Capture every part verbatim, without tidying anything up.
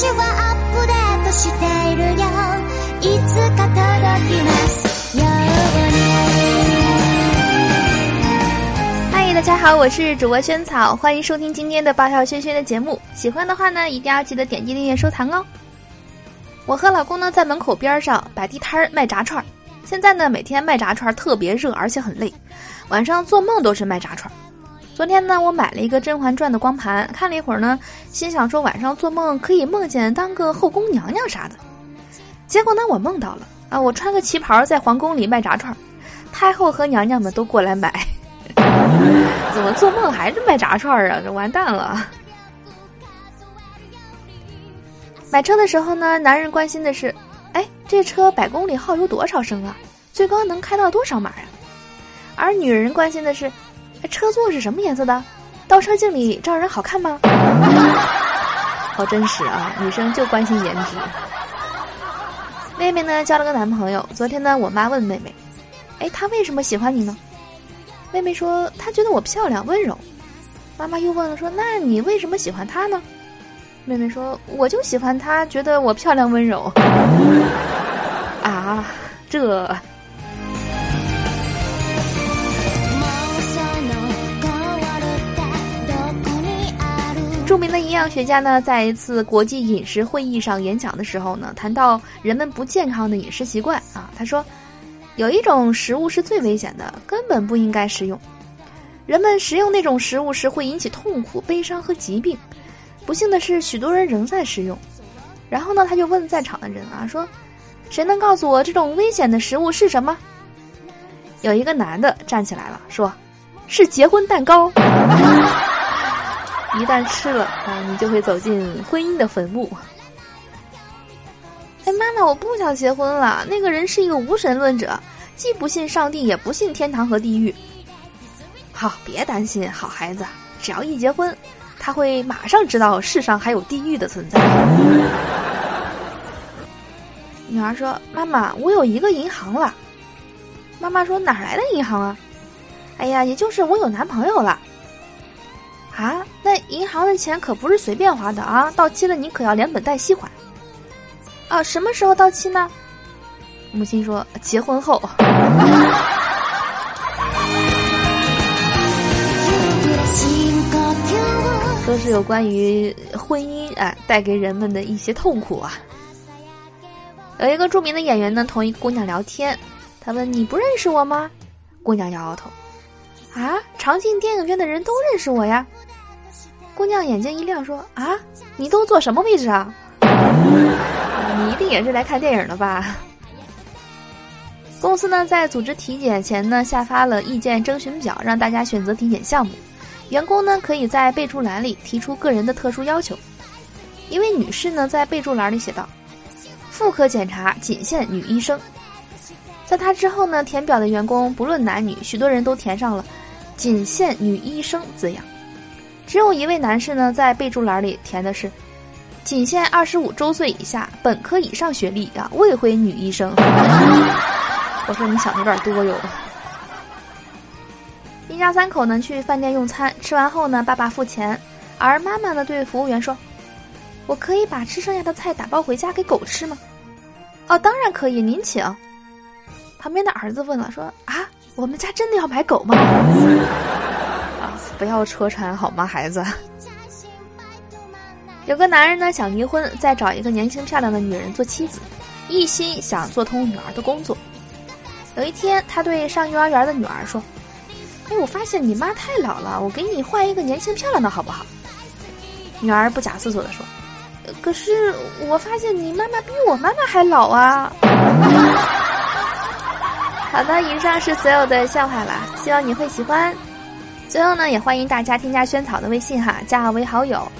私はアップデートしているよ。いつか届きますように。嗨，大家好，我是主播萱草，欢迎收听今天的爆笑萱萱的节目。喜欢的话呢，一定要记得点击订阅收藏哦。我和老公呢，在门口边上摆地摊卖炸串，现在呢，每天卖炸串特别热，而且很累，晚上做梦都是卖炸串。昨天呢，我买了一个《甄嬛传》的光盘，看了一会儿呢，心想说晚上做梦可以梦见当个后宫娘娘啥的。结果呢，我梦到了啊，我穿个旗袍在皇宫里卖炸串，太后和娘娘们都过来买。怎么做梦还是卖炸串啊？这完蛋了！买车的时候呢，男人关心的是，哎，这车百公里耗油多少升啊？最高能开到多少码啊？而女人关心的是，车座是什么颜色的？倒车镜里照人好看吗？好真实啊，女生就关心颜值。妹妹呢，交了个男朋友。昨天呢，我妈问妹妹，哎，他为什么喜欢你呢？妹妹说，他觉得我漂亮温柔。妈妈又问了说，那你为什么喜欢他呢？妹妹说，我就喜欢他，觉得我漂亮温柔。啊，这著名的营养学家呢，在一次国际饮食会议上演讲的时候呢，谈到人们不健康的饮食习惯啊，他说，有一种食物是最危险的，根本不应该食用。人们食用那种食物时会引起痛苦、悲伤和疾病。不幸的是，许多人仍在食用。然后呢，他就问在场的人啊，说，谁能告诉我这种危险的食物是什么？有一个男的站起来了，说，是结婚蛋糕。一旦吃了啊，你就会走进婚姻的坟墓。哎，妈妈，我不想结婚了。那个人是一个无神论者，既不信上帝，也不信天堂和地狱。好，别担心，好孩子，只要一结婚，他会马上知道世上还有地狱的存在。女儿说：“妈妈，我有一个银行了。”妈妈说：“哪来的银行啊？”哎呀，也就是我有男朋友了。啊，那银行的钱可不是随便花的啊！到期了你可要连本带息还。啊，什么时候到期呢？母亲说，结婚后。都是有关于婚姻啊带给人们的一些痛苦啊。有一个著名的演员呢，同一个姑娘聊天，他问，你不认识我吗？姑娘摇摇头。啊，常进电影院的人都认识我呀。姑娘眼睛一亮说，啊，你都坐什么位置啊？你一定也是来看电影的吧？公司呢，在组织体检前呢，下发了意见征询表，让大家选择体检项目。员工呢，可以在备注栏里提出个人的特殊要求。一位女士呢，在备注栏里写道，妇科检查仅限女医生。在她之后呢，填表的员工不论男女，许多人都填上了仅限女医生字样。只有一位男士呢，在备注栏里填的是仅限二十五周岁以下，本科以上学历啊，未婚女医生。我说你想的有点多哟。一家三口呢，去饭店用餐，吃完后呢，爸爸付钱，而妈妈呢，对服务员说，我可以把吃剩下的菜打包回家给狗吃吗？哦，当然可以，您请。旁边的儿子问了说，啊，我们家真的要买狗吗？啊，不要戳穿好吗，孩子。有个男人呢，想离婚，再找一个年轻漂亮的女人做妻子，一心想做通女儿的工作。有一天，他对上幼儿园的女儿说，哎，我发现你妈太老了，我给你换一个年轻漂亮的好不好？女儿不假思索地说，可是我发现你妈妈比我妈妈还老啊。好的，以上是所有的笑话啦，希望你会喜欢。最后呢，也欢迎大家添加萱草的微信哈，加为好友，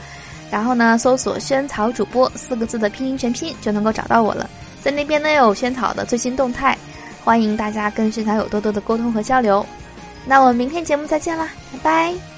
然后呢，搜索萱草主播四个字的拼音全拼就能够找到我了。在那边呢，有萱草的最新动态，欢迎大家跟萱草有多多的沟通和交流。那我们明天节目再见啦，拜拜。